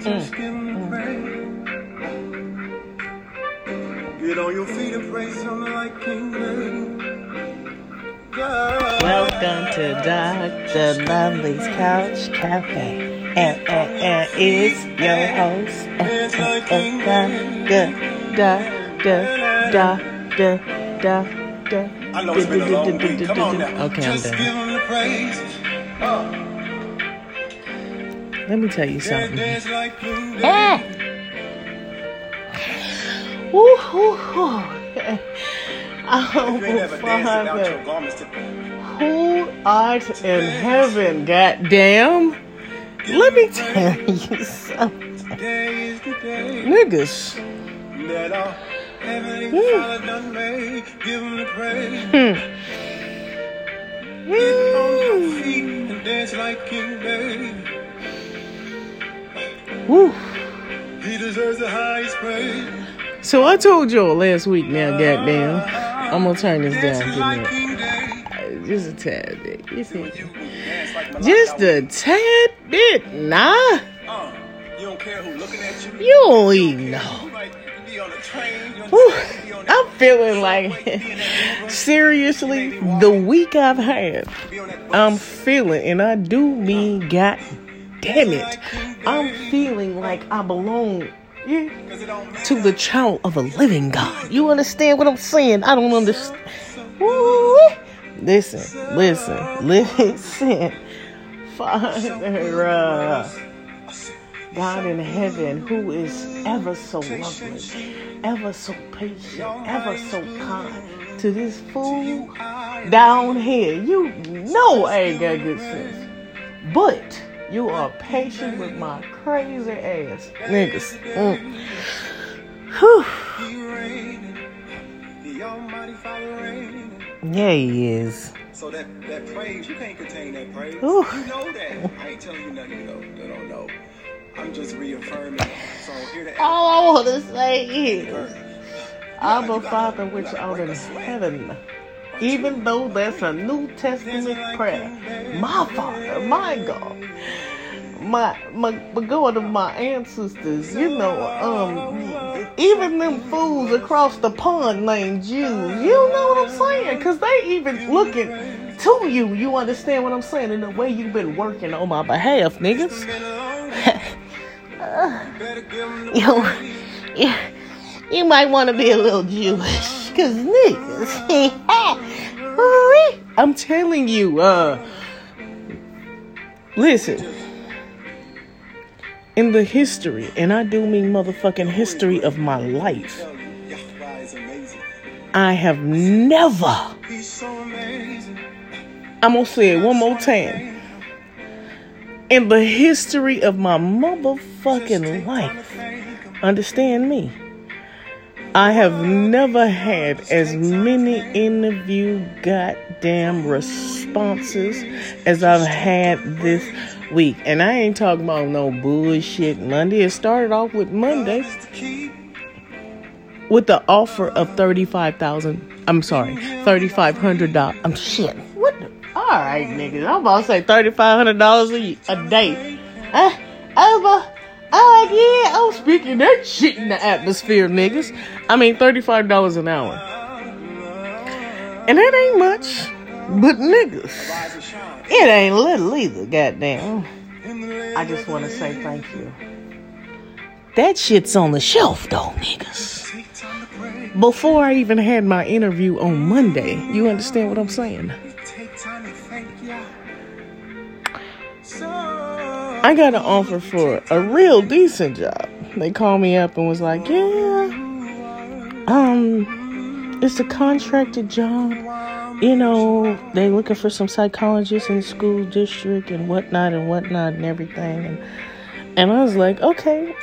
Just give and pray. Get on your feet and pray something like King. Welcome to Dr. Lumley's Couch Cafe. And it's your host. I know it's been a long week. Come on now. Okay, I'm done. Let me tell you something. Father, who art in heaven, goddamn. Let me tell you something. Niggas. Woo. He deserves the highest praise. So I told y'all last week now, goddamn, I'm gonna turn this down just a tad bit. You see? Just a tad bit, nah. You don't care who's looking at you. You don't even know. Woo. I'm feeling like seriously, the week I've had, I'm feeling, and I do mean goddamn. Damn it, I'm feeling like I belong to the child of a living God. You understand what I'm saying? I don't understand. Woo. Listen. Father, God in heaven, who is ever so lovely, ever so patient, ever so kind to this fool down here. You know I ain't got good sense. But you are patient with my crazy ass niggas. Yeah, he is. So that praise, you can't contain that praise. Ooh. You know that. I ain't telling you nothing you don't know. I'm just reaffirming. So here the all I want to say is, I'm a Father which art in heaven. Even though that's a New Testament prayer, my Father, my God, my God of my ancestors, you know, even them fools across the pond named Jews, you know what I'm saying? Because they even looking to you, you understand what I'm saying, in the way you've been working on my behalf, niggas. You might want to be a little Jewish. Cause niggas, I'm telling you, listen, in the history, and I do mean motherfucking history of my life, I have never, I'm gonna say it one more time, in the history of my motherfucking life, understand me, I have never had as many interview goddamn responses as I've had this week. And I ain't talking about no bullshit Monday. It started off with Monday with the offer of $3,500. I'm shit. What the? All right, niggas. I'm about to say $3,500 a day. Yeah, I'm speaking that shit in the atmosphere, niggas. I mean, $35 an hour. And that ain't much, but niggas, it ain't little either, goddamn. I just want to say thank you. That shit's on the shelf, though, niggas. Before I even had my interview on Monday, you understand what I'm saying? I got an offer for a real decent job. They called me up and was like, yeah, it's a contracted job. You know, they looking for some psychologists in the school district and whatnot and everything. And I was like, okay.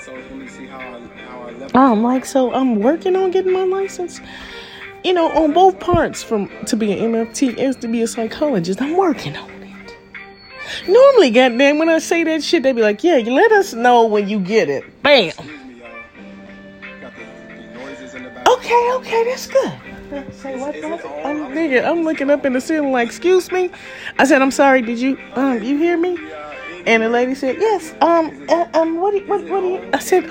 I'm like, so I'm working on getting my license. You know, on both parts, from to be an MFT and to be a psychologist. I'm working on it. Normally, goddamn, when I say that shit, they be like, yeah, you let us know when you get it. Bam. Okay, that's good. Say what? I'm looking up in the ceiling like, excuse me. I said, I'm sorry, did you hear me? And the lady said, "Yes, what do you, I said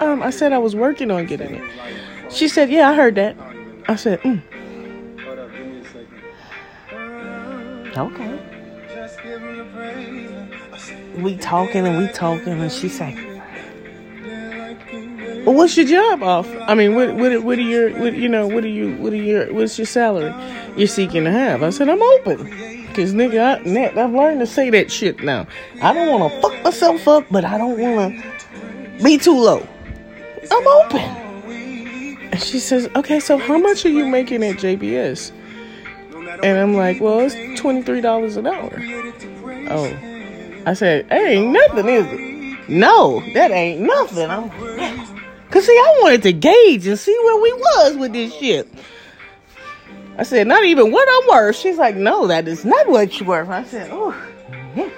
I was working on getting it." She said, "Yeah, I heard that." I said, Okay. We talking, and she's like, "Well, what's your job offer? I mean, what's your salary you're seeking to have?" I said, "I'm open, cause nigga, I've learned to say that shit now. I don't want to fuck myself up, but I don't want to be too low. I'm open." And she says, "Okay, so how much are you making at JBS?" And I'm like, "Well, it's $23 an hour." Oh, I said, "Ain't nothing, is it?" "No, that ain't nothing." Cause see, I wanted to gauge and see where we was with this shit. I said, "Not even what I'm worth." She's like, "No, that is not what you're worth." I said, "Oh, yeah."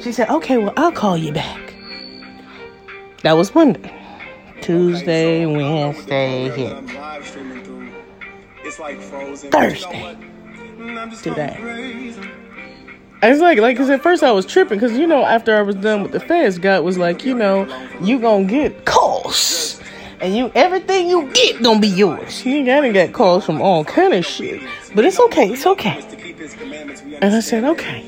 She said, "Okay, well, I'll call you back." That was Monday, Tuesday, Wednesday, Thursday, today. It's like, cause at first I was tripping, cause after I was done with the fast, God was like, you gonna get calls, and everything you get gonna be yours. Nigga, I done got calls from all kind of shit, but it's okay. And I said, okay.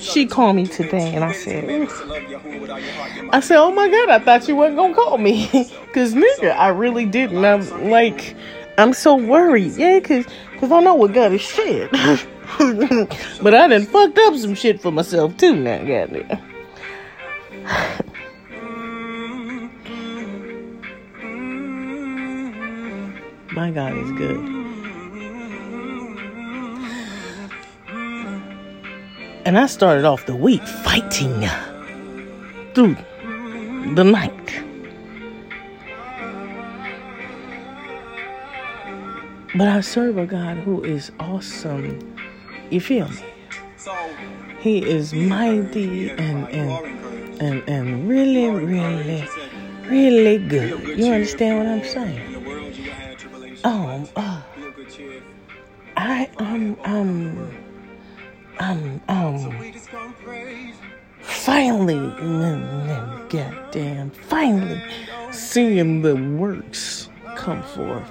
She called me today, and I said, oh my God, I thought you wasn't gonna call me, cause nigga, I really didn't. I'm like, I'm so worried, yeah, cause I know what God is shit. But I done fucked up some shit for myself too now, goddamn. My God is good. And I started off the week fighting through the night. But I serve a God who is awesome. You feel me? He is mighty and really, really, really good. You understand what I'm saying? Finally seeing the works come forth.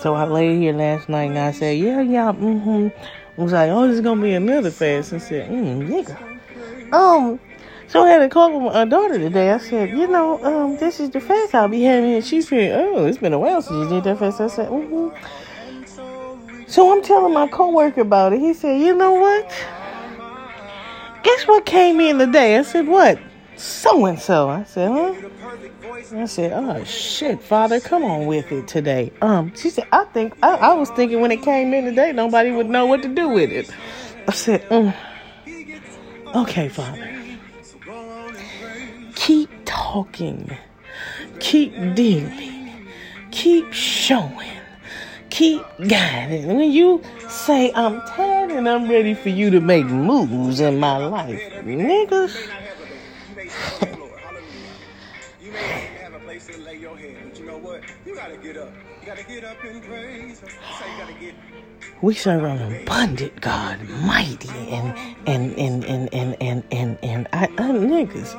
So I lay here last night and I said, I was like, oh, this is going to be another fast. And said, nigga. So I had a call with my daughter today. I said, this is the fast I'll be having. And she said, oh, it's been a while since you did that fast. I said, So I'm telling my coworker about it. He said, you know what? Guess what came in today? I said, what? So-and-so. I said, huh? I said, oh, shit, Father, come on with it today. She said, I was thinking when it came in today, nobody would know what to do with it. I said, okay, Father. Keep talking. Keep dealing. Keep showing. Keep guiding. When you say, I'm tired and I'm ready for you to make moves in my life, niggas. You may not even have a place to lay your head, but you know what? You gotta get up. You gotta get up and praise. We serve an abundant God, mighty, and niggas.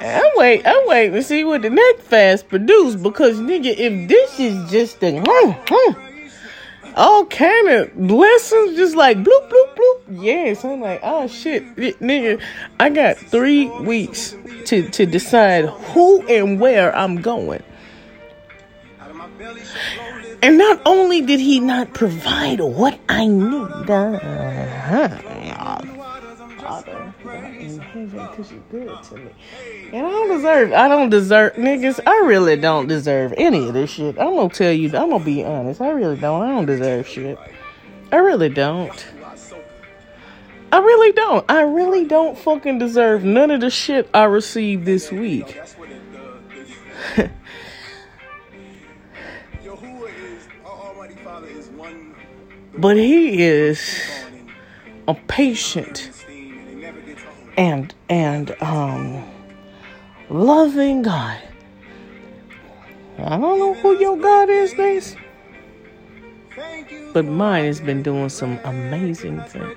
I'm waiting to see what the next fast produce, because nigga, if this is just the all kind of blessings, just like bloop, bloop, bloop. Yes, I'm like, oh, shit, nigga, I got 3 weeks to decide who and where I'm going. And not only did he not provide what I need, because you're good to me. And I don't deserve, niggas, I really don't deserve any of this shit. I'm going to tell you, I'm going to be honest. I don't deserve shit. I really don't fucking deserve none of the shit I received this week. But he is a patient and loving God. I don't know who your God is, this, but mine has been doing some amazing things.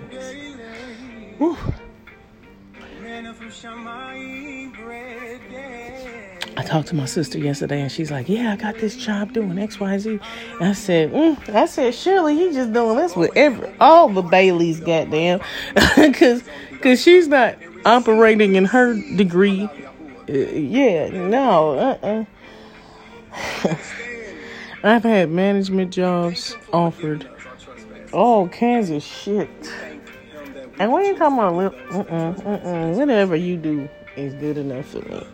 Whew. I talked to my sister yesterday and she's like, yeah, I got this job doing XYZ. And I said, surely he just doing this with all the Baileys, goddamn. Cause she's not operating in her degree. I've had management jobs offered, all kinds of shit. And we ain't talking about whatever you do is good enough for me.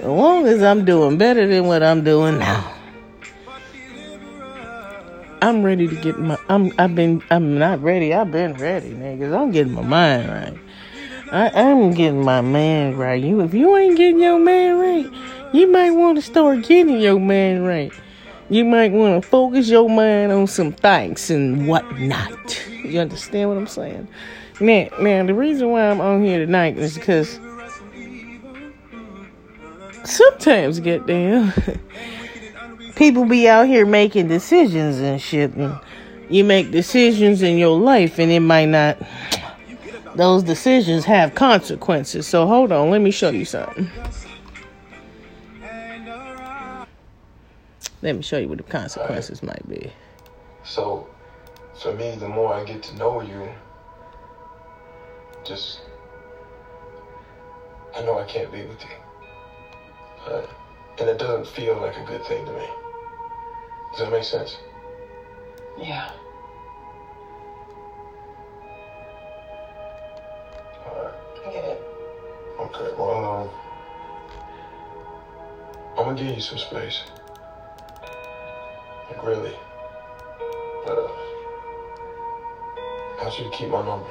As long as I'm doing better than what I'm doing now, I'm ready to get my. I'm not ready. I've been ready, niggas. I'm getting my mind right. I'm getting my man right. If you ain't getting your man right, you might want to start getting your man right. You might want to focus your mind on some things and whatnot. You understand what I'm saying? Now, the reason why I'm on here tonight is because sometimes, goddamn, people be out here making decisions and shit. And you make decisions in your life and it might not... Those decisions have consequences. So hold on, let me show you something. Let me show you what the consequences might be. So, for me, the more I get to know you, I know I can't be with you. And it doesn't feel like a good thing to me. Does that make sense? Yeah. I get it. Okay, well, I'm going to give you some space. Like, really. But, I want you to keep my number.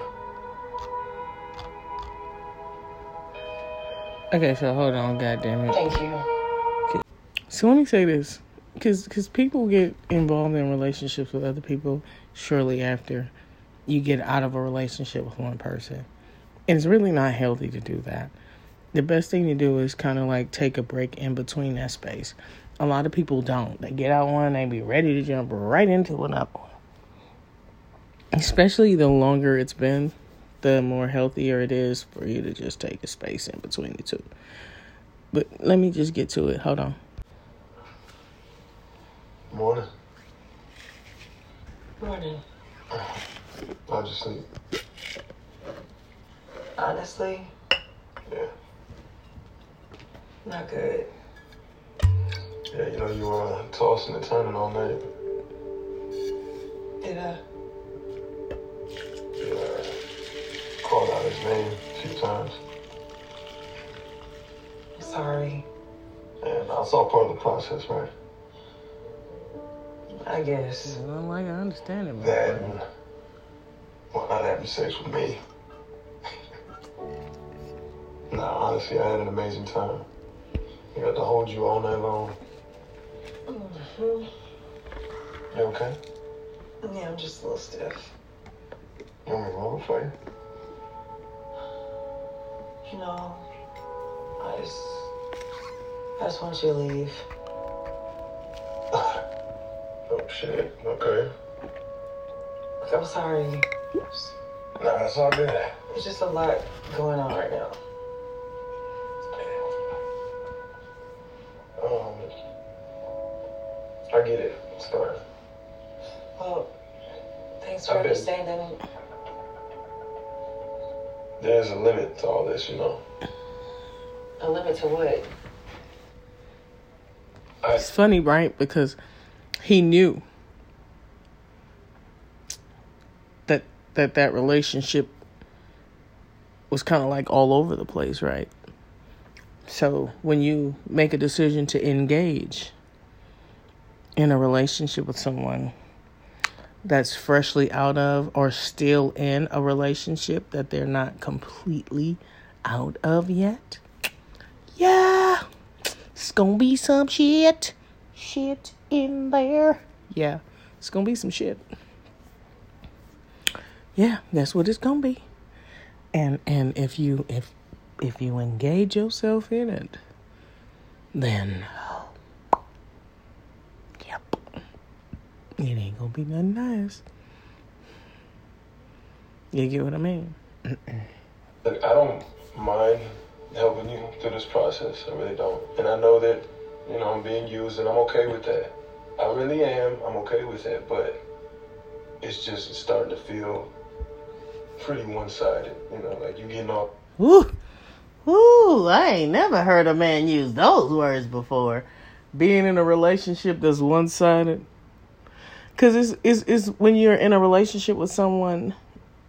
Okay, so hold on, goddammit. Thank you. So let me say this. Because people get involved in relationships with other people shortly after you get out of a relationship with one person. And it's really not healthy to do that. The best thing to do is kind of like take a break in between that space. A lot of people don't. They get out one, they be ready to jump right into another one. Especially the longer it's been, the more healthier it is for you to just take a space in between the two. But let me just get to it. Hold on. Morning. I'll just sleep. Honestly? Yeah. Not good. Yeah, you know, you were tossing and turning all night. Yeah. Called out his name a few times. Sorry. And that's all part of the process, right? I guess. I don't like I understand it. Then, well, not having sex with me. Nah, honestly, I had an amazing time. I got to hold you all night long. Mm-hmm. You okay? Yeah, I'm just a little stiff. You want me to roll for you? You know, I just want you to leave. Oh, shit. Okay. I'm sorry. Nah, it's all good. There's just a lot going on right now. I get it. It's fine. Well, thanks for understanding. There's a limit to all this, you know. A limit to what? It's funny, right? Because he knew that relationship was kind of like all over the place, right? So when you make a decision to engage in a relationship with someone that's freshly out of or still in a relationship that they're not completely out of yet. Yeah. It's going to be some shit. Shit in there. Yeah. It's going to be some shit. Yeah, that's what it's going to be. And if you engage yourself in it, then it ain't gonna be nothing nice. You get what I mean? Look, I don't mind helping you through this process. I really don't. And I know that, you know, I'm being used, and I'm okay with that. I really am. I'm okay with that. But it's just starting to feel pretty one-sided. You know, like you getting all... Ooh. Ooh, I ain't never heard a man use those words before. Being in a relationship that's one-sided. Because it's when you're in a relationship with someone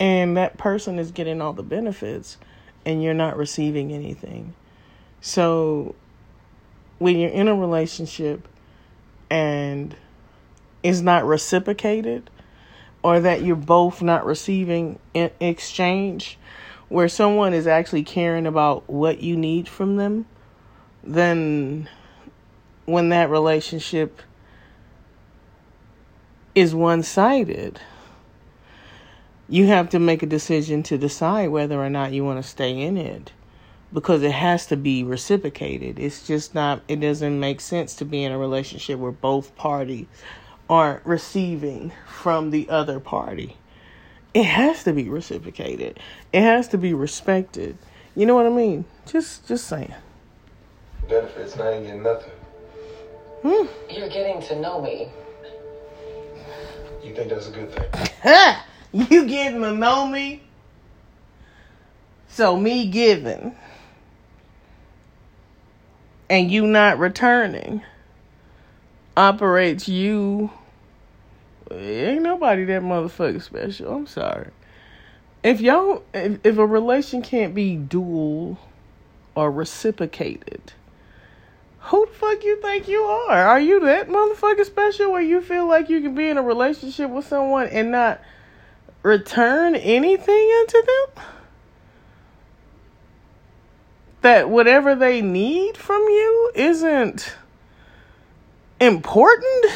and that person is getting all the benefits and you're not receiving anything. So when you're in a relationship and it's not reciprocated, or that you're both not receiving in exchange, where someone is actually caring about what you need from them, then when that relationship is one-sided, you have to make a decision to decide whether or not you want to stay in it, because it has to be reciprocated. It's just not, it doesn't make sense to be in a relationship where both parties aren't receiving from the other party. It has to be reciprocated. It has to be respected. You know what I mean? Just saying. Benefits, I ain't getting nothing. You're getting to know me. You think that's a good thing? You getting to know me? So me giving and you not returning operates you... Ain't nobody that motherfucker special. I'm sorry. If a relation can't be dual or reciprocated, who the fuck you think you are? Are you that motherfucker special where you feel like you can be in a relationship with someone and not return anything into them? That whatever they need from you isn't important?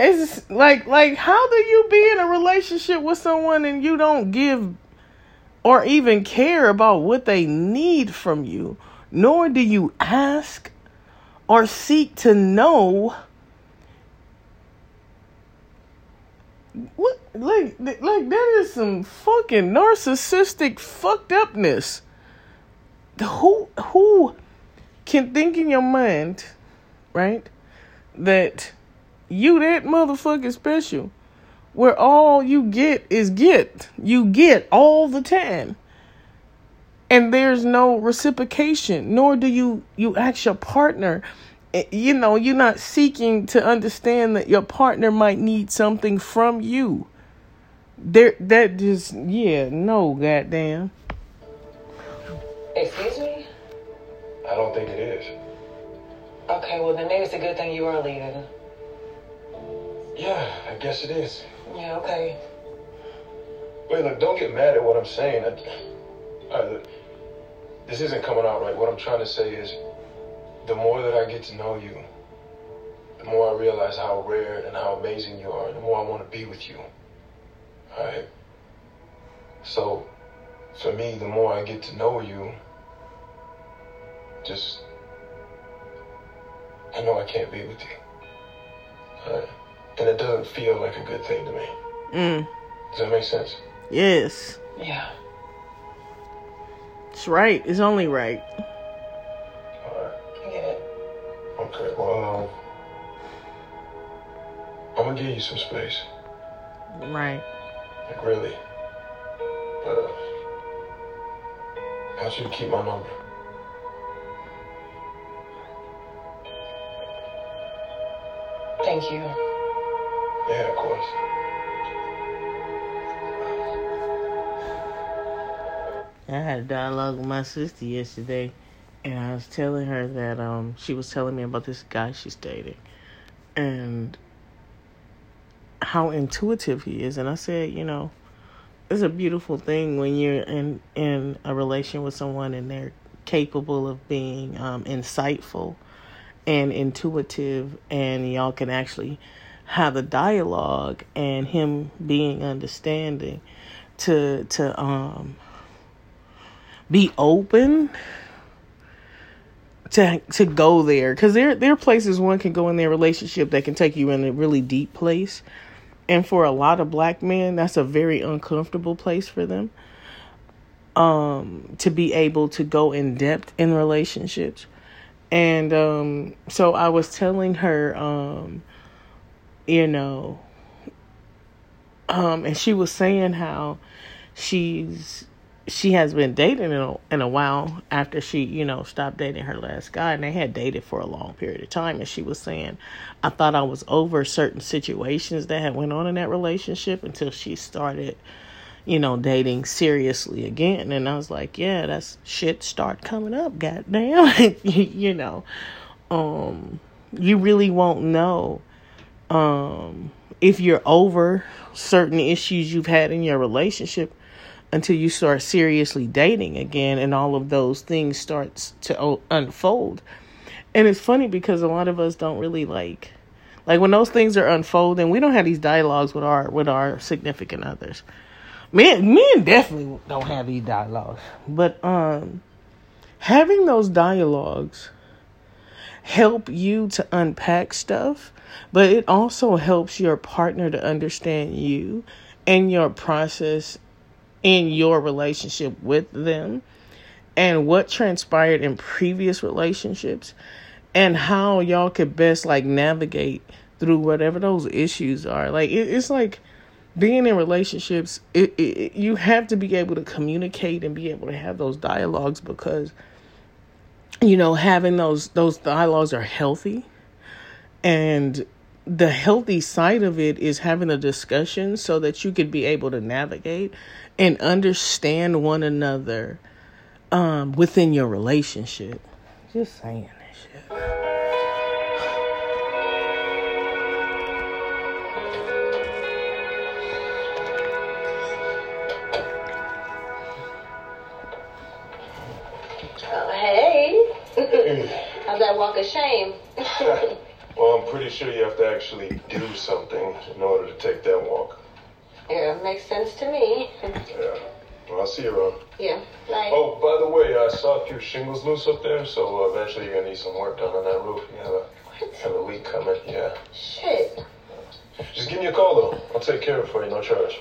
It's like, how do you be in a relationship with someone and you don't give or even care about what they need from you, nor do you ask or seek to know? What, like that is some fucking narcissistic fucked upness. Who can think in your mind, right, that you that motherfucker special where all you get is you get all the time, and there's no reciprocation, nor do you ask your partner. You know, you're not seeking to understand that your partner might need something from you. There, that just, yeah, no, goddamn. Excuse me? I don't think it is. Okay, well, then maybe it's a good thing you are leaving. Yeah, I guess it is. Yeah, okay. Wait, look, don't get mad at what I'm saying. Look, this isn't coming out right. What I'm trying to say is, the more that I get to know you, the more I realize how rare and how amazing you are, and the more I want to be with you. All right? So, for me, the more I get to know you, just, I know I can't be with you. All right? And it doesn't feel like a good thing to me. Does that make sense? Yes. Yeah. It's right. It's only right. Alright. Yeah. Okay, well, I'm gonna give you some space. Right. Like, really. But, I want you to keep my number. Thank you. Yeah, of course. I had a dialogue with my sister yesterday, and I was telling her that she was telling me about this guy she's dating and how intuitive he is. And I said, you know, it's a beautiful thing when you're in a relation with someone and they're capable of being insightful and intuitive, and y'all can actually have the dialogue, and him being understanding to be open to go there, because there are places one can go in their relationship that can take you in a really deep place, and for a lot of black men, that's a very uncomfortable place for them. to be able to go in depth in relationships. And so I was telling her, and she was saying how she has been dating in a while after she, stopped dating her last guy, and they had dated for a long period of time. And she was saying, I thought I was over certain situations that had went on in that relationship until she started, dating seriously again. And I was like, yeah, that's shit start coming up. Goddamn. You really won't know, if you're over certain issues you've had in your relationship until you start seriously dating again, and all of those things starts to unfold. And it's funny because a lot of us don't really like when those things are unfolding, we don't have these dialogues with our significant others. Men definitely don't have these dialogues. But having those dialogues help you to unpack stuff, but it also helps your partner to understand you and your process in your relationship with them, and what transpired in previous relationships, and how y'all could best navigate through whatever those issues are. It's like being in relationships, you have to be able to communicate and be able to have those dialogues, because having those dialogues are healthy. And the healthy side of it is having a discussion so that you could be able to navigate and understand one another within your relationship. Just saying that shit. Oh, hey. How's that walk of shame? Well, I'm pretty sure you have to actually do something in order to take that walk. Yeah, makes sense to me. Yeah. Well, I'll see you around. Yeah, bye. Oh, by the way, I saw a few shingles loose up there, so eventually you're going to need some work done on that roof. You have a leak coming, yeah. Shit. Just give me a call, though. I'll take care of it for you, no charge.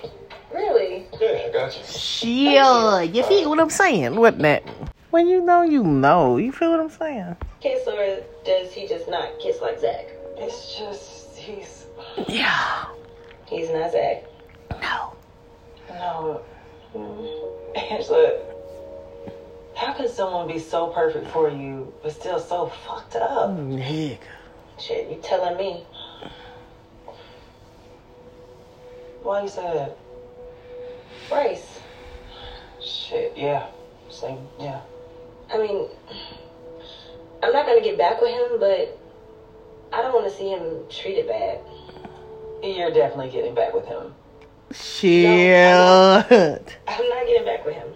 Really? Yeah, I got you. Shit, you feel what I'm saying, wasn't that? When you know. You feel what I'm saying? Kiss, or does he just not kiss like Zach? It's just, Yeah. He's not Zach. No. Angela, how could someone be so perfect for you, but still so fucked up? Nigga. Shit, you telling me. Why you say that? Race. Shit, yeah. Same, yeah. I mean, I'm not going to get back with him, but I don't want to see him treated bad. You're definitely getting back with him. Shit. No, I'm not getting back with him.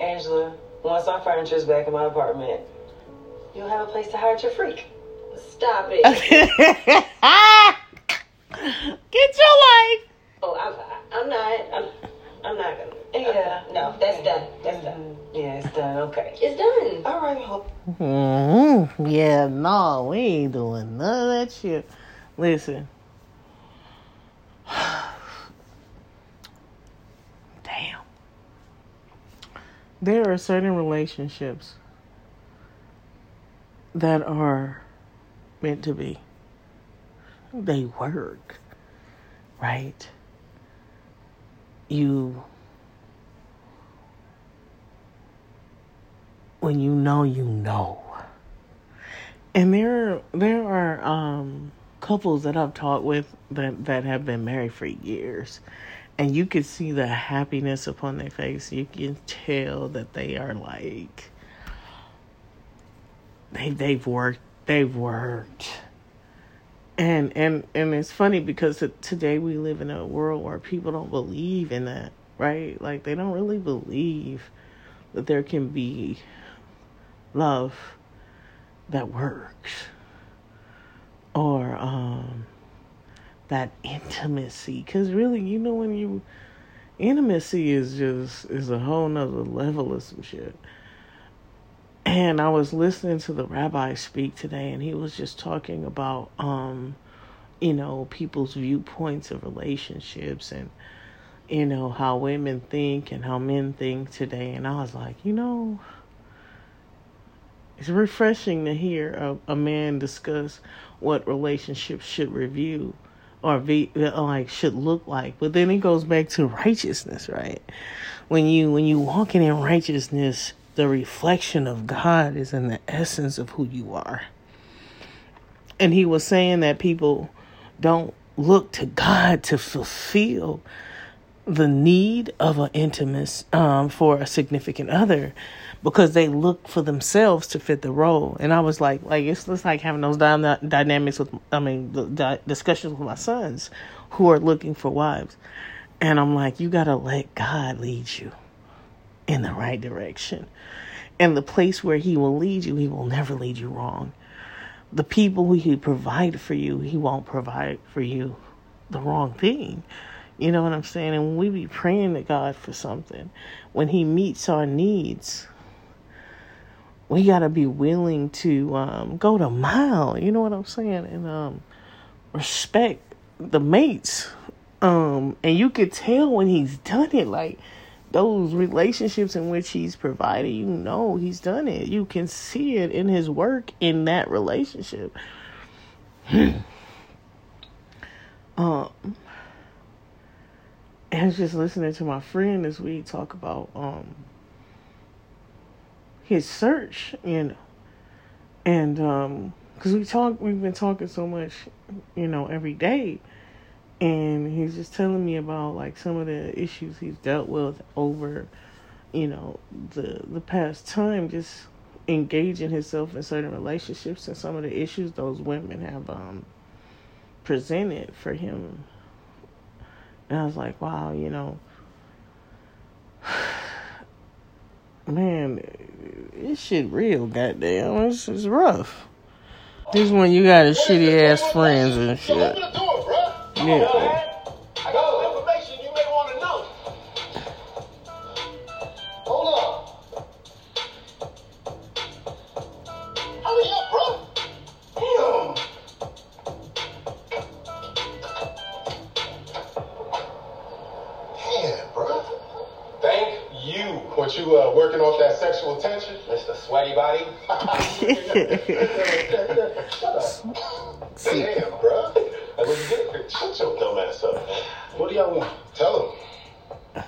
Angela, once our furniture's back in my apartment, you'll have a place to hide your freak. Stop it. Get your life. Oh, I'm not gonna. Yeah. No, that's done. That's done. Yeah, it's done. Okay. It's done. All right. Yeah, no, we ain't doing none of that shit. Listen. Damn. There are certain relationships that are meant to be. They work, right? When you know. And there are couples that I've talked with that have been married for years, and you can see the happiness upon their face. You can tell that they are they've worked. And it's funny because today we live in a world where people don't believe in that, right? They don't really believe that there can be love that works, or that intimacy. Because really, intimacy is a whole nother level of some shit. And I was listening to the rabbi speak today, and he was just talking about, people's viewpoints of relationships, and you know, how women think and how men think today. And I was like, you know, it's refreshing to hear a man discuss what relationships should review or be like, should look like. But then it goes back to righteousness, right? When you walking in righteousness, the reflection of God is in the essence of who you are. And he was saying that people don't look to God to fulfill the need of an intimate, for a significant other, because they look for themselves to fit the role. And I was like it's like having those dynamics with, the discussions with my sons who are looking for wives. And I'm like, you got to let God lead you in the right direction. And the place where he will lead you, he will never lead you wrong. The people who he provide for you, he won't provide for you the wrong thing. You know what I'm saying? And when we be praying to God for something, when he meets our needs, we got to be willing to go the mile. You know what I'm saying? And respect the mates. And you could tell when he's done it, like those relationships in which he's provided, you know, he's done it. You can see it in his work in that relationship. I was just listening to my friend this week talk about his search, you know, and because we've been talking so much, you know, every day, and he's just telling me about like some of the issues he's dealt with over, you know, the past time, just engaging himself in certain relationships and some of the issues those women have presented for him. And I was like, wow, you know, man, this shit real, goddamn. This is rough. This one, you got a shitty ass friends and shit. Yeah. I got some information you may want to know. Hold on. Hurry up, bro. What you working off that sexual tension, Mr. Sweaty Body? Damn, bro. That was good. Shut your dumb ass up. What do y'all want? Tell them.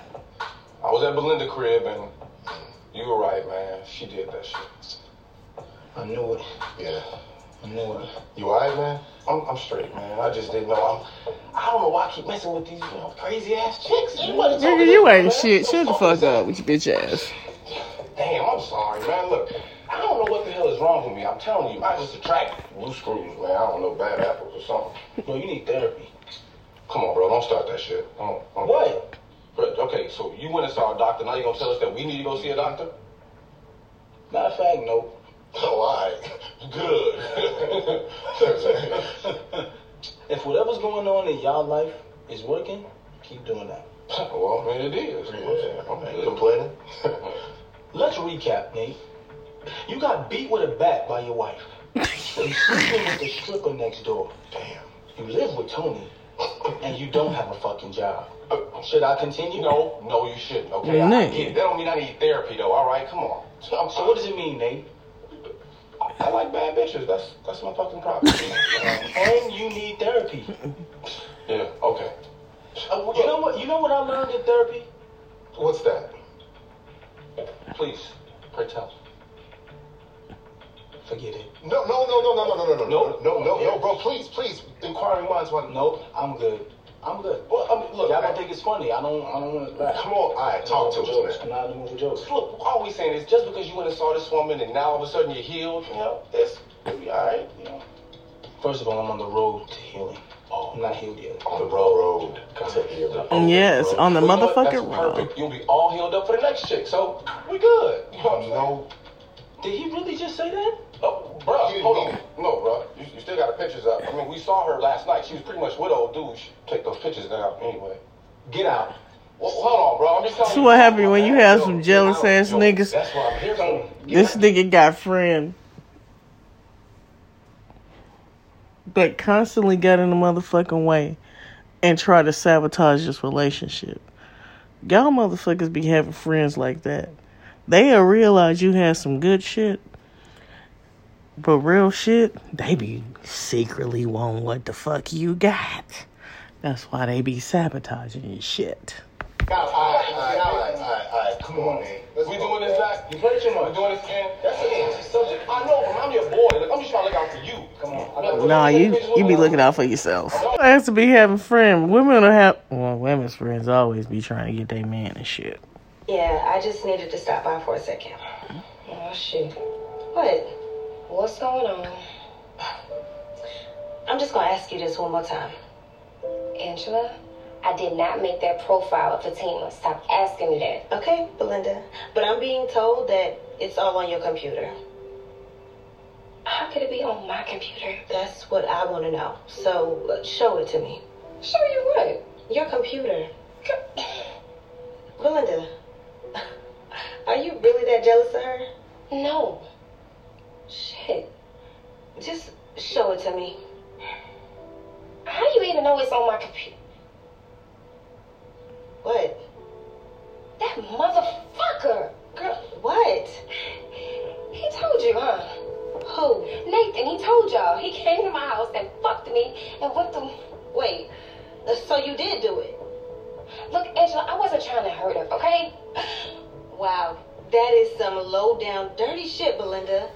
I was at Belinda's crib and you were right, man. She did that shit. I knew it. Yeah. I knew it. You alright, man? I'm straight, man. I just didn't know. I don't know why I keep messing with these, you know, crazy ass chicks. Nigga, you ain't shit. Shut the fuck up with your bitch ass. Damn, I'm sorry, man. Look, I don't know what the hell is wrong with me. I'm telling you, I just attract loose screws, man. I don't know, bad apples or something. Yo, you need therapy. Come on, bro. Don't start that shit. What? But, okay, so you went and saw a doctor. Now you gonna tell us that we need to go see a doctor? Matter of fact, no. Oh, all right. Good. If whatever's going on in y'all life is working, keep doing that. Well, I mean, it is. Yeah. I'm complaining. Let's recap, Nate. You got beat with a bat by your wife. You sleeping with the stripper next door. Damn. You live with Tony, and you don't have a fucking job. Should I continue? No, you shouldn't. Okay, well, I get it. That don't mean I need therapy, though. All right, come on. So what does it mean, Nate? I like bad bitches. That's my fucking problem. And you need therapy. Yeah. Okay. You know what? You know what I learned in therapy? What's that? Please, pray tell. Forget it. No, bro. Please. Inquiring minds want. No, I'm good. Well, I mean, look, y'all don't think it's funny. I don't want to laugh. Come on, all right, talk to us, man. I'm not looking for jokes. Look, all we saying is just because you went and saw this woman and now all of a sudden you're healed, you know, it'll be all right, you know. First of all, I'm on the road to healing. Oh, I'm not healed yet. On the road. Yes, on the motherfucking road. Perfect. You'll be all healed up for the next chick, so we good. You know what I'm saying? Did he really just say that? Oh, bruh, hold on. No, bruh. You still got the pictures up. I mean, we saw her last night. She was pretty much with old dude. She take those pictures down anyway. Get out. Well, hold on, bro. I'm just telling you. What happens when you have some jealous-ass niggas. That's what I'm here for. This nigga got friend. That constantly got in the motherfucking way and try to sabotage this relationship. Y'all motherfuckers be having friends like that. They'll realize you had some good shit. But real shit, they be secretly wanting what the fuck you got. That's why they be sabotaging your shit. All right. Come on, man. We doing this back. You hurt your mother. We doing this again. That's an easy subject. I know, but I'm your boy. Like, I'm just trying to look out for you. Come on. Nah, you be looking out for yourself. I have to be having friends. Women's friends always be trying to get their man and shit. Yeah, I just needed to stop by for a second. Oh, shoot. What? What's going on? I'm just going to ask you this one more time. Angela, I did not make that profile of Fatima. Stop asking me that. Okay, Belinda. But I'm being told that it's all on your computer. How could it be on my computer? That's what I want to know. So show it to me. Show you what? Your computer. Belinda, are you really that jealous of her? No. Shit. Just show it to me. How do you even know it's on my computer? What? That motherfucker! Girl, what? He told you, huh? Who? Nathan, he told y'all. He came to my house and fucked me and whipped him. Wait, so you did do it? Look, Angela, I wasn't trying to hurt her, okay? Wow, that is some low-down, dirty shit, Belinda.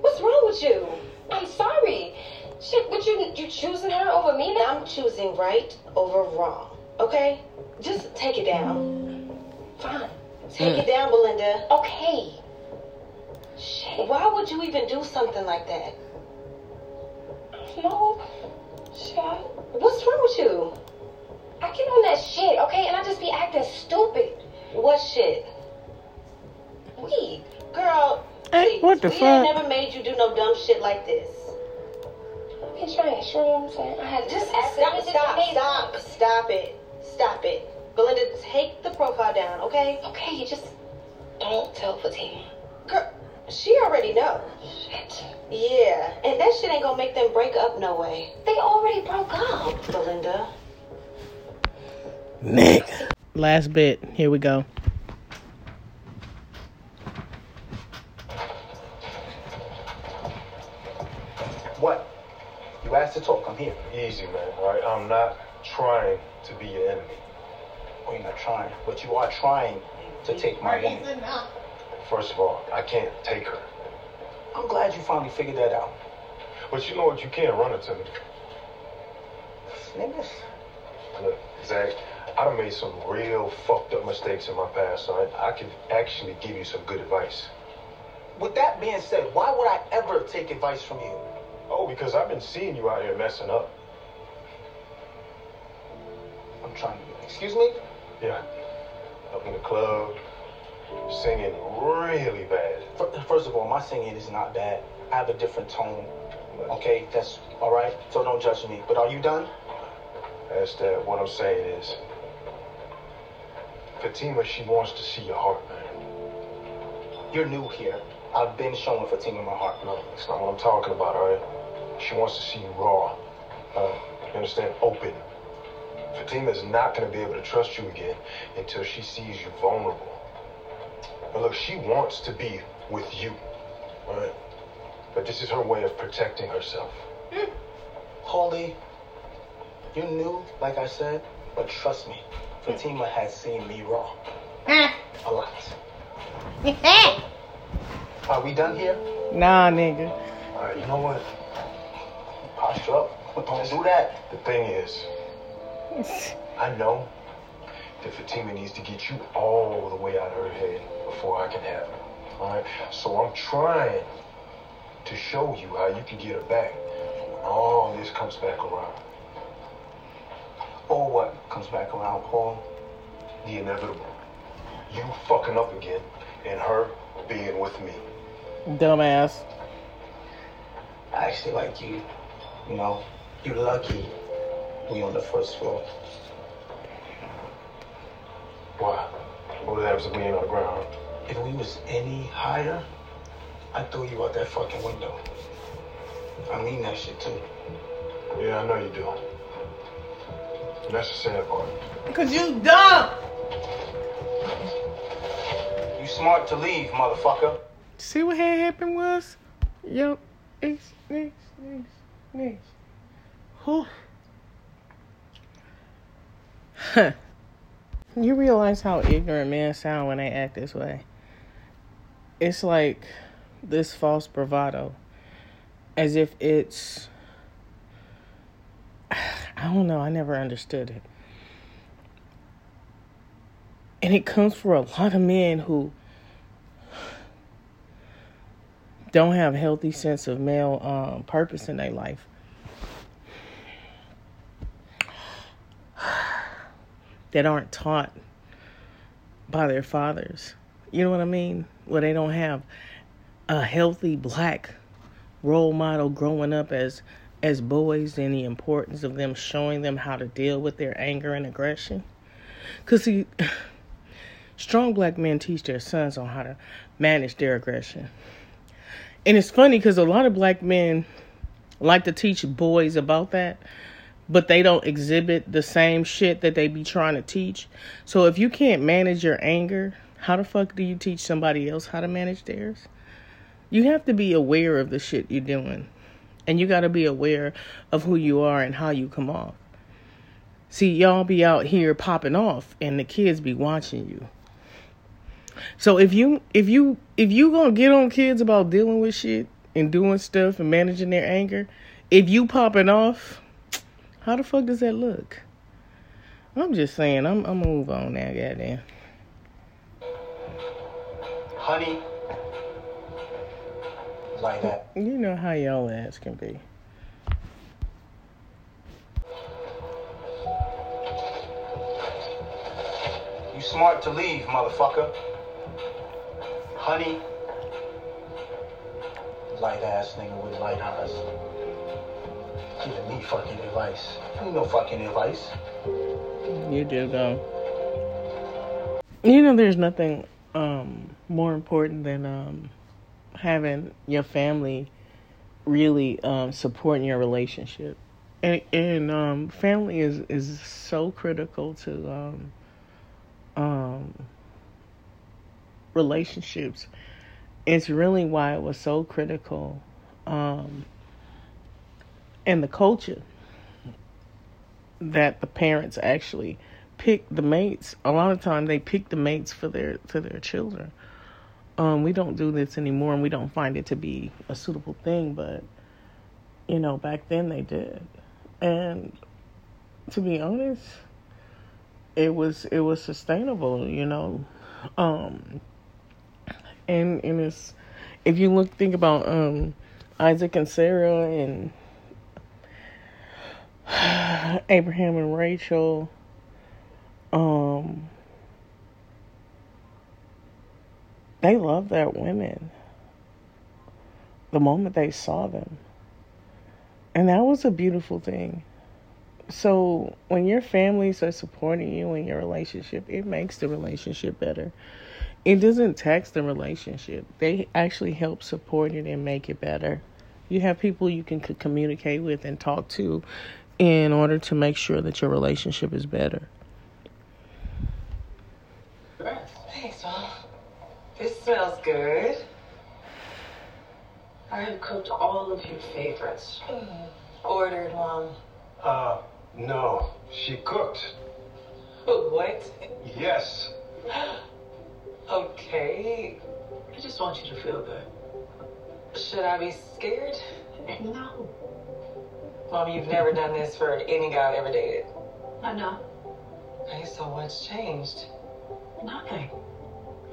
What's wrong with you? I'm sorry. Shit, but you choosing her over me now? I'm choosing right over wrong, okay? Just take it down. Fine. Take it down, Belinda. Okay. Shit. Why would you even do something like that? No. Shit. What's wrong with you? I get on that shit, okay? And I just be acting stupid. What shit? Weed. Girl, hey, what the fuck? We ain't never made you do no dumb shit like this. I've been trying, you know what I'm saying? I had just asked. Stop it. Belinda, take the profile down, okay? Okay, you just don't tell Fatima. Girl, she already know. Shit. Yeah, and that shit ain't gonna make them break up no way. They already broke up, Belinda. Nick. Last bit. Here we go. What? You asked to talk. I'm here. Easy, man. All right? I'm not trying to be your enemy. Oh, you're not trying. But you are trying to take my woman. First of all, I can't take her. I'm glad you finally figured that out. But you know what? You can't run it to me. Niggas. Look, Zach, I done made some real fucked up mistakes in my past, son. I can actually give you some good advice. With that being said, why would I ever take advice from you? Oh, because I've been seeing you out here messing up. I'm trying to... Excuse me? Yeah. Up in the club, singing really bad. First of all, my singing is not bad. I have a different tone. Okay, that's all right. So don't judge me. But are you done? That's that. What I'm saying is, Fatima, she wants to see your heart, man. You're new here. I've been showing Fatima my heart. No, that's not what I'm talking about, all right? She wants to see you raw. You understand? Open. Fatima's not going to be able to trust you again until she sees you vulnerable. But look, she wants to be with you, all right? But this is her way of protecting herself. Holy... You knew, like I said, but trust me, Fatima has seen me raw. A lot. Are we done here? Nah, nigga. Alright, you know what? Posture up. Don't do that. The thing is, I know that Fatima needs to get you all the way out of her head before I can have her. Alright? So I'm trying to show you how you can get her back when all this comes back around. Or what comes back around, Paul? The inevitable. You fucking up again, and her being with me. Dumbass. I actually like you. You know, you're lucky we on the first floor. Why? What would happen if we ain't on the ground? If we was any higher, I'd throw you out that fucking window. I mean that shit, too. Yeah, I know you do. That's the sad part. Because you dumb. smart to leave, motherfucker. See what had happened was? Yo, it's. Who? Huh. You realize how ignorant men sound when they act this way. It's like this false bravado. As if it's... I don't know. I never understood it. And it comes for a lot of men who don't have a healthy sense of male purpose in their life. That aren't taught by their fathers. You know what I mean? Well, they don't have a healthy black role model growing up as boys and the importance of them showing them how to deal with their anger and aggression. Because, see, strong black men teach their sons on how to manage their aggression. And it's funny because a lot of black men like to teach boys about that. But they don't exhibit the same shit that they be trying to teach. So if you can't manage your anger, how the fuck do you teach somebody else how to manage theirs? You have to be aware of the shit you're doing. And you got to be aware of who you are and how you come off. See, y'all be out here popping off and the kids be watching you. So if you gonna get on kids about dealing with shit and doing stuff and managing their anger, if you popping off, how the fuck does that look? I'm just saying, I'm gonna move on now, goddamn. Honey. Like that. You know how y'all ass can be. You smart to leave, motherfucker. Honey. Light ass nigga with light eyes. Giving me fucking advice. You know fucking advice. You do though. You know there's nothing more important than having your family really supporting your relationship. And family is so critical to relationships. It's really why it was so critical and the culture that the parents actually pick the mates. A lot of time they pick the mates for their children. We don't do this anymore and we don't find it to be a suitable thing, but you know, back then they did. And to be honest, it was sustainable, you know. And it's, if you think about Isaac and Sarah and Abraham and Rachel, they loved their women the moment they saw them. And that was a beautiful thing. So when your families are supporting you in your relationship, it makes the relationship better. It doesn't tax the relationship. They actually help support it and make it better. You have people you can communicate with and talk to in order to make sure that your relationship is better. Thanks, Mom. This smells good. I have cooked all of your favorites. Ordered, Mom. No. She cooked. What? Yes. Okay. I just want you to feel good. Should I be scared? No. Mom, you've never done this for any guy I've ever dated. I know. Hey, so what's changed? Nothing.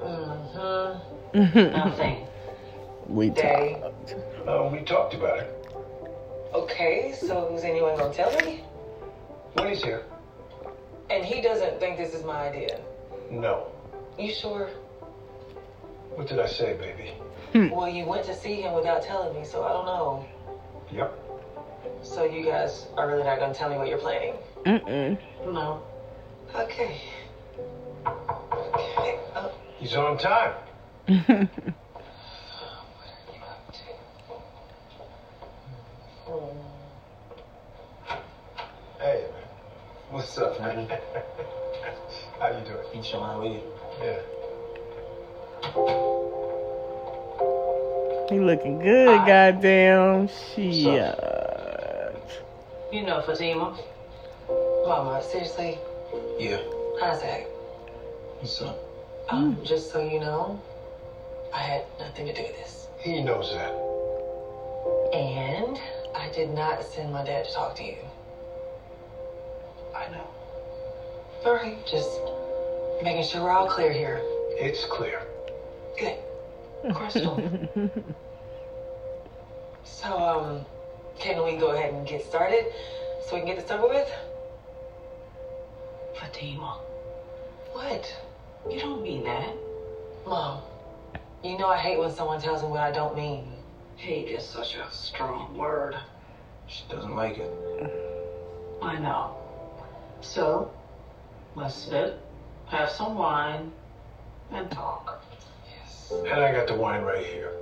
Mm-hmm. Nothing. We talked. No, we talked about it. Okay, so who's anyone gonna tell me? Winnie's here. And he doesn't think this is my idea? No. You sure? What did I say, baby? Well, you went to see him without telling me, so I don't know. Yep. So you guys are really not going to tell me what you're planning? Mm-mm. No. Okay. Oh. He's on time. What are you up to? Hey, what's up, man? How you doing? Eat your mind with you. Yeah. He looking good, goddamn shit. So, you know Fatima. Mama, seriously? Yeah. Isaac. What's up? Just so you know, I had nothing to do with this. He knows that. And I did not send my dad to talk to you. I know. All right, just making sure we're all clear here. It's clear. Good. Crystal. So, can we go ahead and get started so we can get this over with? Fatima. What? You don't mean that. Mom, you know I hate when someone tells me what I don't mean. Hate is such a strong word. She doesn't like it. I know. So, let's sit, have some wine, and talk. Yes. And I got the wine right here.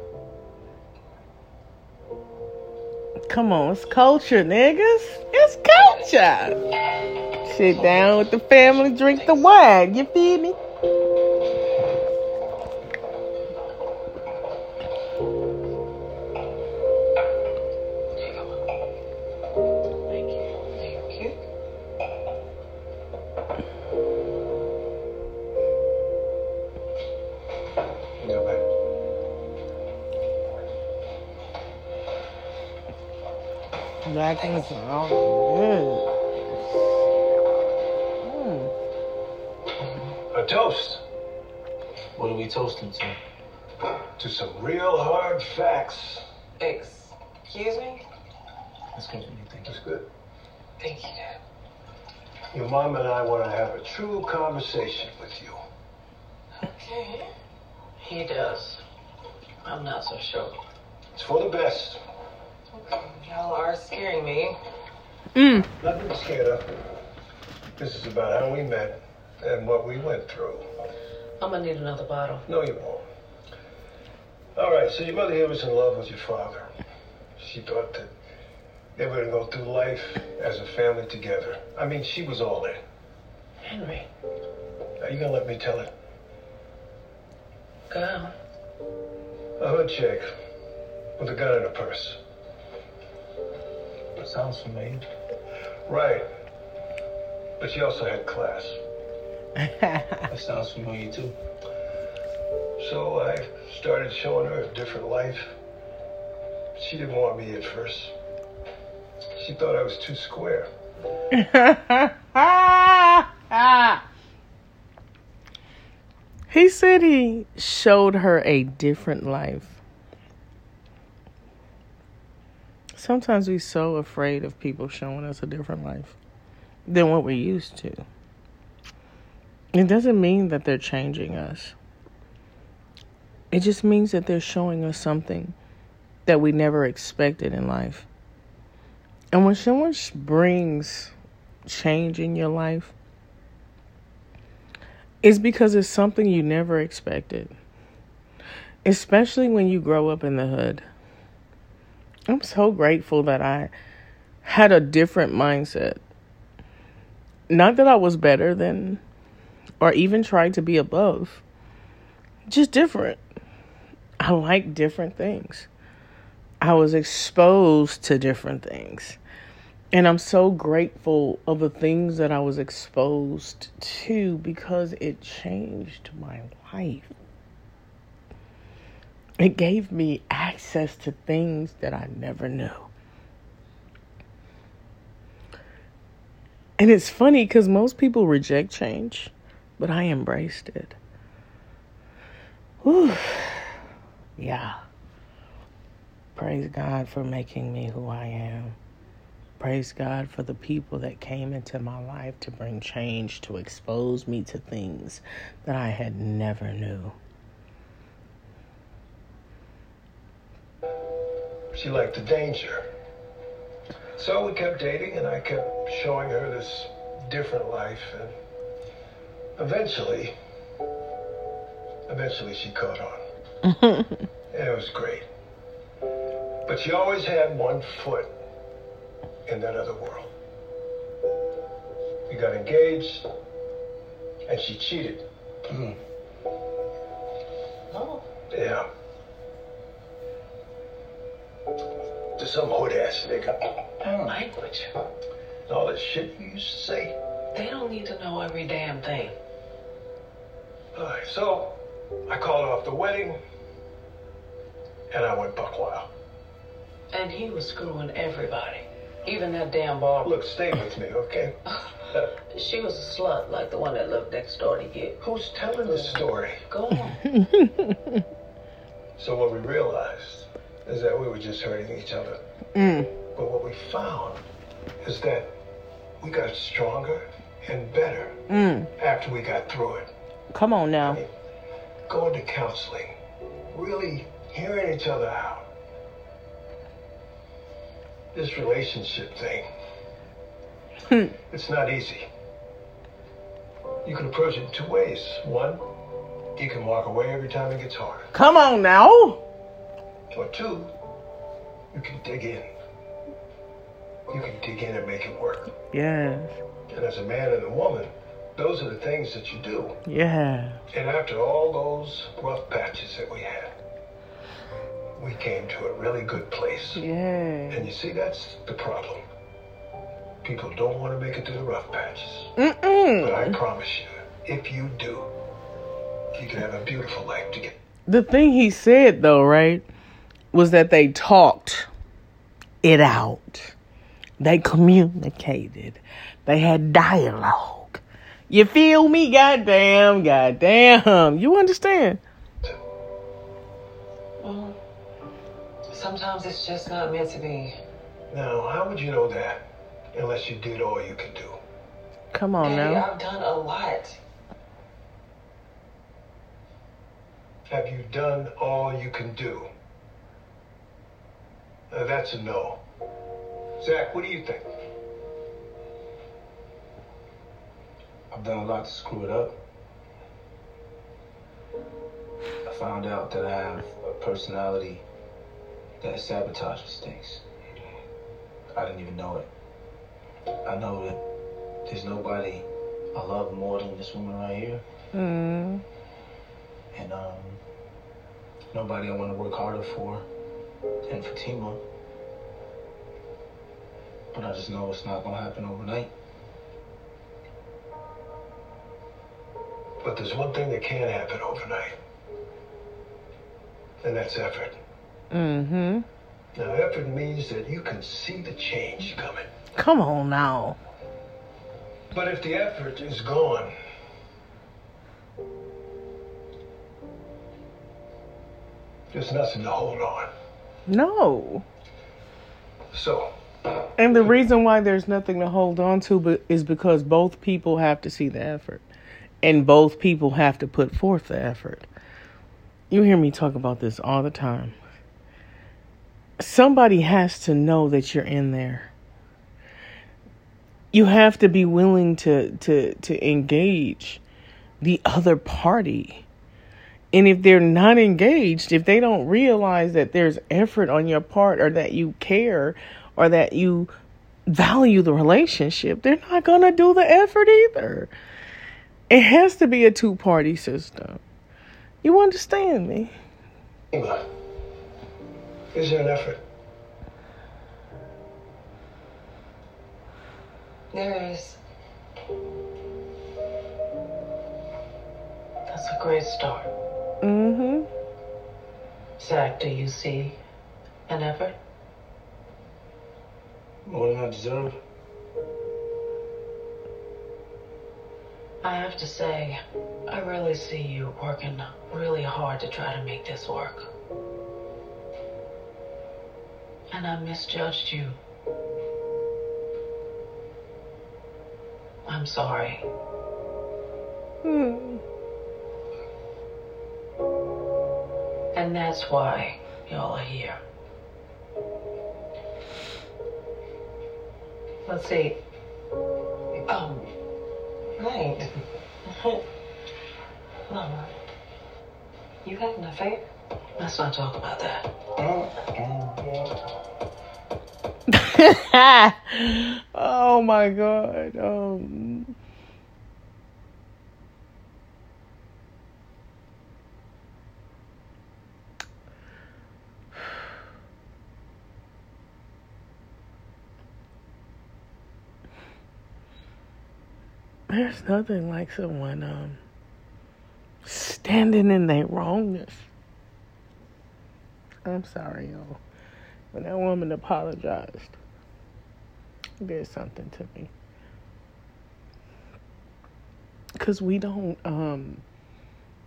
Come on, it's culture, niggas. It's culture. Sit down with the family, drink the wine. You feel me? Black things are all good. A toast. What are we toasting to? To some real hard facts. Excuse me? That's good. That's good. Thank you, Dad. Your mom and I want to have a true conversation with you. Okay. He does. I'm not so sure. It's for the best. Y'all are scaring me. Nothing to scared of. This is about how we met and what we went through. I'm gonna need another bottle. No, you won't. All right, so your mother here was in love with your father. She thought that they were gonna go through life as a family together. I mean, she was all in. Henry. Are you gonna let me tell it? Go on. A hood chick with a gun in her purse. Sounds familiar. Right. But she also had class. That sounds familiar too. So I started showing her a different life. She didn't want me at first. She thought I was too square. He said he showed her a different life. Sometimes we're so afraid of people showing us a different life than what we're used to. It doesn't mean that they're changing us. It just means that they're showing us something that we never expected in life. And when someone brings change in your life, it's because it's something you never expected. Especially when you grow up in the hood. I'm so grateful that I had a different mindset. Not that I was better than or even tried to be above. Just different. I like different things. I was exposed to different things. And I'm so grateful of the things that I was exposed to because it changed my life. It gave me access to things that I never knew. And it's funny because most people reject change, but I embraced it. Whew. Yeah. Praise God for making me who I am. Praise God for the people that came into my life to bring change, to expose me to things that I had never knew. She liked the danger. So we kept dating and I kept showing her this different life. And eventually she caught on. And it was great. But she always had one foot in that other world. We got engaged and she cheated. Huh? Yeah. To some hood-ass nigga. That language. And all the shit you used to say. They don't need to know every damn thing. All right, so I called off the wedding, and I went buck wild. And he was screwing everybody, even that damn Barbara. Look, stay with me, okay? She was a slut, like the one that lived next door to you. Who's telling the story? Go on. So what we realized is that we were just hurting each other. Mm. But what we found is that we got stronger and better after we got through it. Come on now. I mean, going to counseling, really hearing each other out. This relationship thing, it's not easy. You can approach it in two ways. One, you can walk away every time it gets hard. Come on now. Or two, you can dig in. You can dig in and make it work. Yeah. And as a man and a woman, those are the things that you do. Yeah. And after all those rough patches that we had, we came to a really good place. Yeah. And you see, that's the problem. People don't want to make it through the rough patches. Mm-mm. But I promise you, if you do, you can have a beautiful life together. The thing he said, though, right, was that they talked it out. They communicated. They had dialogue. You feel me? Goddamn, goddamn. You understand? Well, sometimes it's just not meant to be. Now, how would you know that unless you did all you could do? Come on, Daddy, now. I've done a lot. Have you done all you can do? Now, that's a no. Zach, what do you think? I've done a lot to screw it up. I found out that I have a personality that sabotages things. I didn't even know it. I know that there's nobody I love more than this woman right here. Mm. And nobody I want to work harder for than Fatima. But I just know it's not going to happen overnight. But there's one thing that can happen overnight. And that's effort. Mm-hmm. Now, effort means that you can see the change coming. Come on now. But if the effort is gone, there's nothing to hold on. No. So... And the reason why there's nothing to hold on to is because both people have to see the effort. And both people have to put forth the effort. You hear me talk about this all the time. Somebody has to know that you're in there. You have to be willing to engage the other party. And if they're not engaged, if they don't realize that there's effort on your part or that you care or that you value the relationship, they're not going to do the effort either. It has to be a two-party system. You understand me? Is there an effort? There is. That's a great start. Mm-hmm. Zach, do you see an effort? More than I deserve. I have to say, I really see you working really hard to try to make this work. And I misjudged you. I'm sorry. And that's why y'all are here. Let's see. Right. Mama, you had an affair? Let's not talk about that. Oh my God. There's nothing like someone standing in their wrongness. I'm sorry, y'all. When that woman apologized, it did something to me. Because we don't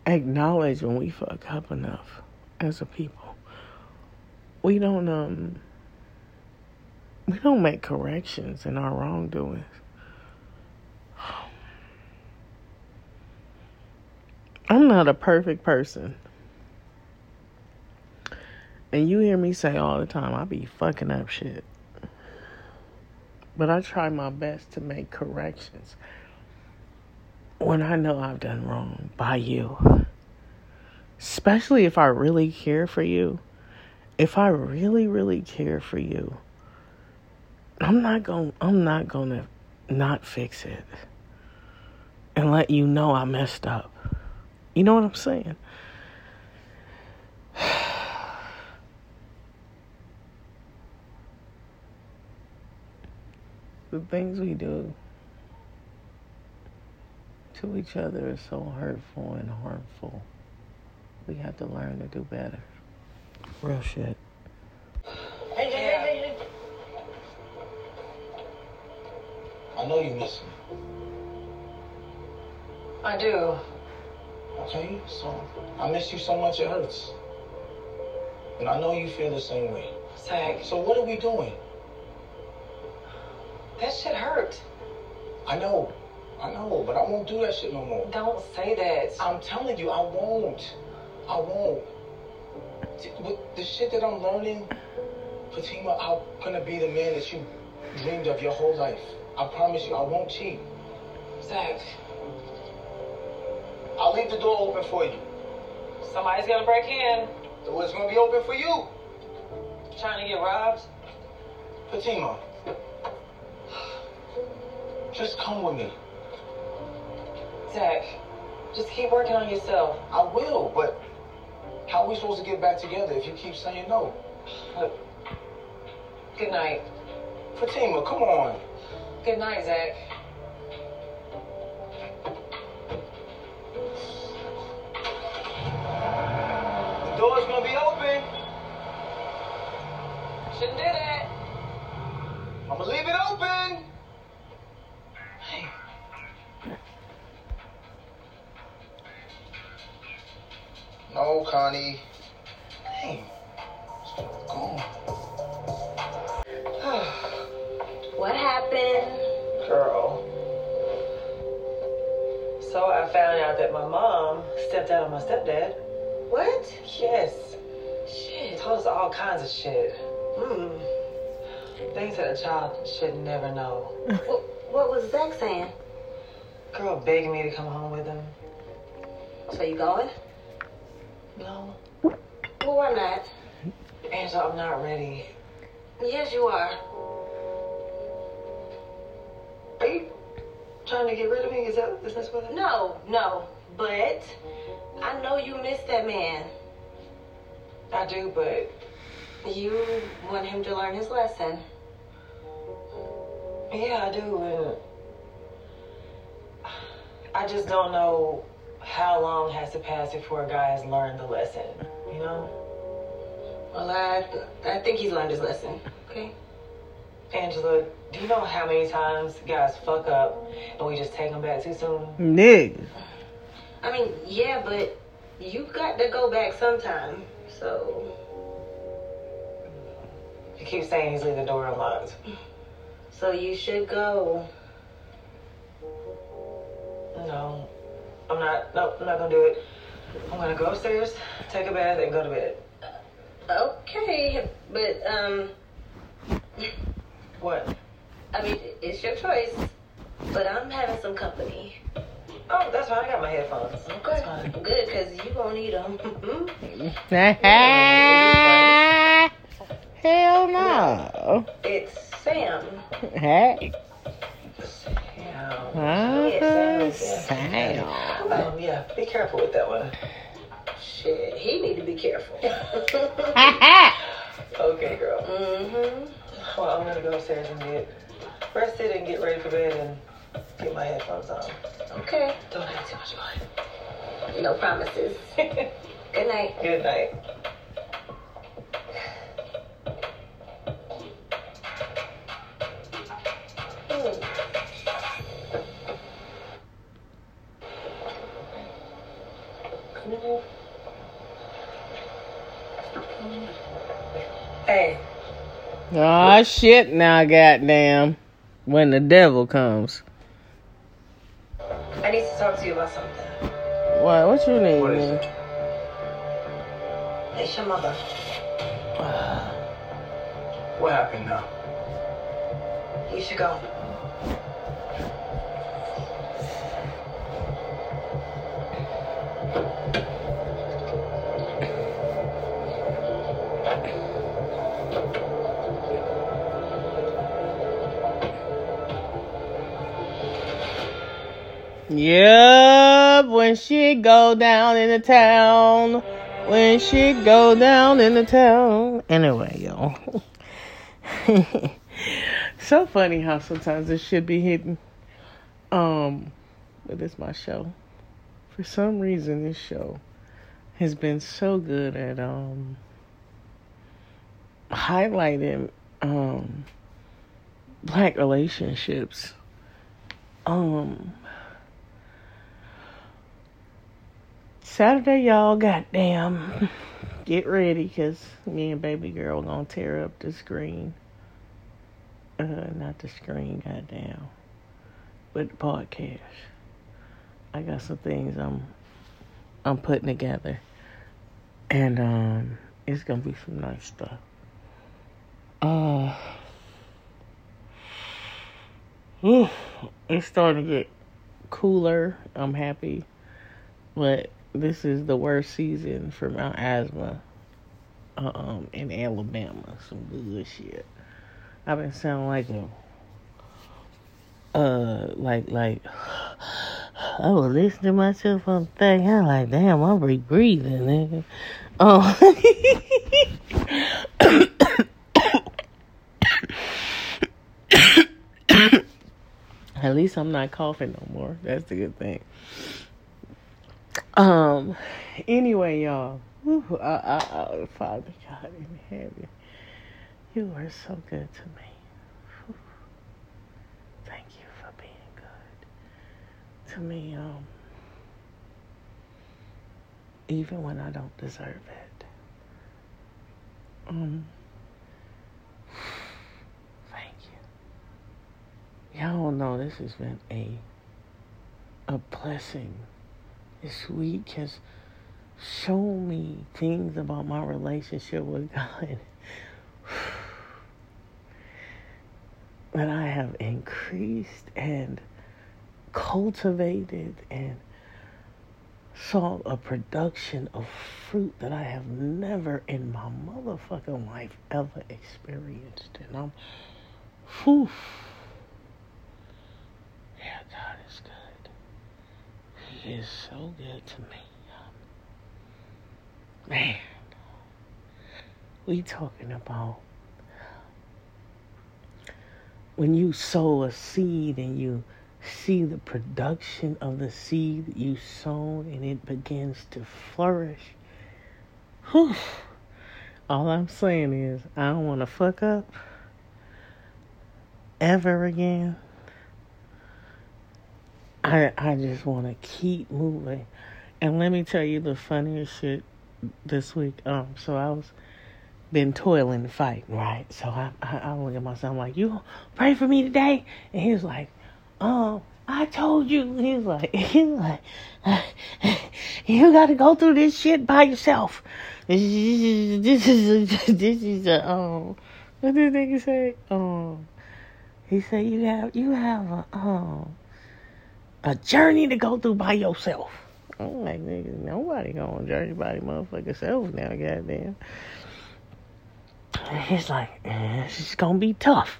acknowledge when we fuck up enough as a people. We don't make corrections in our wrongdoings. I'm not a perfect person. And you hear me say all the time, I be fucking up shit. But I try my best to make corrections when I know I've done wrong by you. Especially if I really care for you. If I really, really care for you, I'm not gonna not fix it and let you know I messed up. You know what I'm saying? The things we do to each other is so hurtful and harmful. We have to learn to do better. Real shit. Hey. I know you miss me. I do. Okay, so I miss you so much it hurts. And I know you feel the same way. Zach. So what are we doing? That shit hurt. I know, but I won't do that shit no more. Don't say that. I'm telling you, I won't. With the shit that I'm learning, Fatima, I'm going to be the man that you dreamed of your whole life. I promise you, I won't cheat. Zach. I'll leave the door open for you. Somebody's going to break in. The door's going to be open for you. Trying to get robbed? Fatima. Just come with me. Zach, just keep working on yourself. I will, but how are we supposed to get back together if you keep saying no? Look, good night. Fatima, come on. Good night, Zach. The door's gonna be open. Shouldn't do that. I'm gonna leave it open. No, Connie. Hey, go on. What happened? Girl. So I found out that my mom stepped out on my stepdad. What? Yes. Shit. Told us all kinds of shit. Things that a child should never know. What was Zach saying? Girl begged me to come home with him. So you going? No. Well, why not? Angela, I'm not ready. Yes, you are. Are you trying to get rid of me? Is that what it is? No. But I know you miss that man. I do, but you want him to learn his lesson. Yeah, I do. And I just don't know how long has to pass before a guy has learned the lesson, you know? Well, I think he's learned his lesson, okay? Angela, do you know how many times guys fuck up and we just take them back too soon? Nigga. I mean, yeah, but you got to go back sometime, so. You keep saying he's leaving the door unlocked. So you should go. No. I'm not gonna do it. I'm gonna go upstairs, take a bath, and go to bed. Okay, but, What? I mean, it's your choice, but I'm having some company. Oh, that's fine. I got my headphones. Okay. Good, because you gonna need them. Hell no. It's Sam. Hey. Sam. Yeah, be careful with that one. Shit, he need to be careful. Okay, girl. Well, I'm gonna go upstairs and get rested and get ready for bed and Get my headphones on. Okay. Don't have too much fun. No promises. Good night. Good night. Hey. Aw, oh, shit now, goddamn. When the devil comes. I need to talk to you about something. What? What's your name, man? It's your mother. What happened now? You should go. Yep, when she go down in the town, when she go down in the town. Anyway, y'all. So funny how sometimes it should be hidden. But it's my show. For some reason, this show has been so good at highlighting black relationships. Saturday, y'all, goddamn, get ready, because me and baby girl are going to tear up the screen. Not the screen, goddamn, but the podcast. I got some things I'm putting together, and it's going to be some nice stuff. It's starting to get cooler. I'm happy, but this is the worst season for my asthma in Alabama. Some good shit. I've been sounding like a like I was listening to myself on the thing. I'm like, damn, I'm breathing, nigga. At least I'm not coughing no more. That's the good thing. Anyway, y'all, whew, Father God in heaven, you are so good to me. Whew. Thank you for being good to me, even when I don't deserve it. Thank you. Y'all know this has been a blessing. This week has shown me things about my relationship with God that I have increased and cultivated and saw a production of fruit that I have never in my motherfucking life ever experienced. And I'm, whew. Yeah, God is good. He is so good to me. Man, we talking about when you sow a seed and you see the production of the seed that you sown and it begins to flourish. Whew. All I'm saying is I don't want to fuck up ever again. I just want to keep moving. And let me tell you the funniest shit this week. So I was been toiling to fight, right? So I look at my son, I'm like, you pray for me today? And he was like, I told you. He was like, you got to go through this shit by yourself. This is what did they say? He said, you have a journey to go through by yourself. I'm like, nigga, nobody going journey by their motherfucking self now, goddamn. And he's like, it's just going to be tough,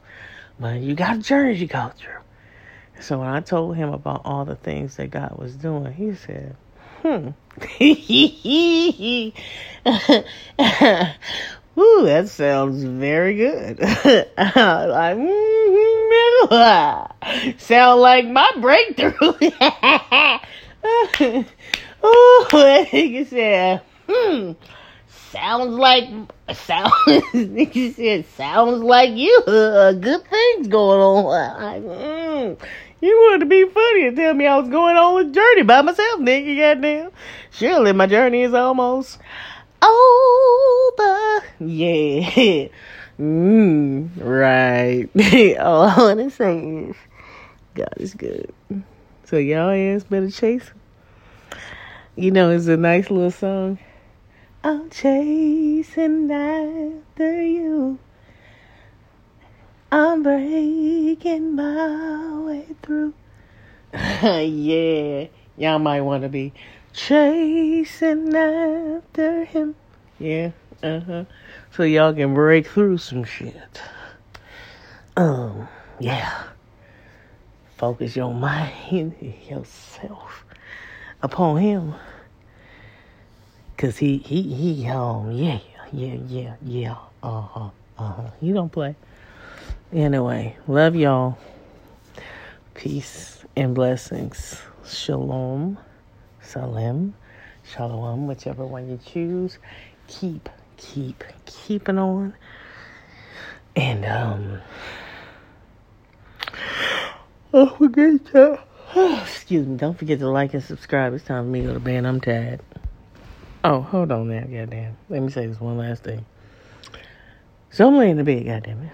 but you got a journey to go through. So when I told him about all the things that God was doing, he said, ooh, that sounds very good. I was like, Sound like my breakthrough. Oh, that nigga said, sounds like you. Good things going on. You wanted to be funny and tell me I was going on a journey by myself, nigga, goddamn. Surely my journey is almost over. Yeah. Right. All I want to say is, God is good. So y'all ass better chase him. You know, it's a nice little song. I'm chasing after you. I'm breaking my way through. Yeah. Y'all might want to be chasing after him. Yeah. So y'all can break through some shit. Yeah. Focus your mind and yourself upon him. Cause he yeah. He don't play. Anyway, love y'all. Peace and blessings. Shalom. Salim. Shalom, whichever one you choose. Keeping on. And excuse me, don't forget to like and subscribe. It's time for me to go to bed. I'm tired. Oh, hold on now, goddamn. Let me say this one last thing. So I'm laying in the bed, goddamn it.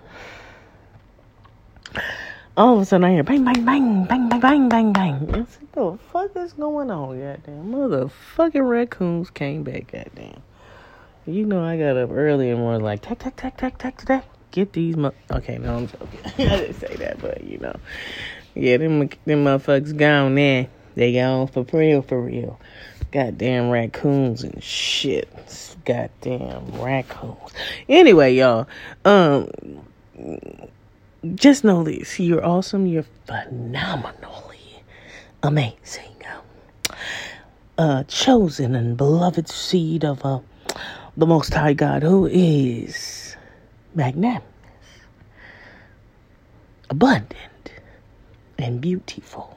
All of a sudden I hear bang, bang, bang, bang, bang, bang, bang, bang. I said, what the fuck is going on, goddamn? Motherfucking raccoons came back, goddamn. You know I got up early and was like, tack, tack, tack, tack, tack, tack. Get these okay, no, I'm joking. I didn't say that, but you know. Yeah, them motherfuckers gone now. They gone for real. Goddamn raccoons and shit. Goddamn raccoons. Anyway, y'all. Just know this. You're awesome. You're phenomenally amazing. Chosen and beloved seed of the Most High God, who is magnanimous, abundant, and beautiful.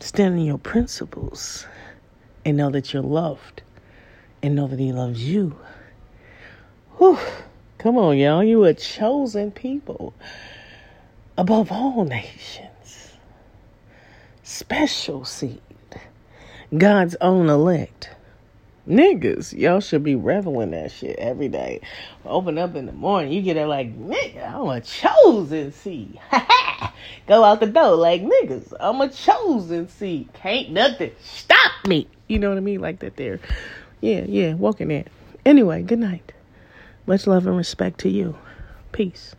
Stand on your principles and know that you're loved and know that he loves you. Whew. Come on, y'all. You are chosen people above all nations. Special seed. God's own elect. Niggas, y'all should be reveling that shit every day. Open up in the morning, you get it like, nigga, I'm a chosen seed. Go out the door like, niggas, I'm a chosen seed. Can't nothing stop me. You know what I mean? Like that there. Yeah, walking in. Anyway, good night. Much love and respect to you. Peace.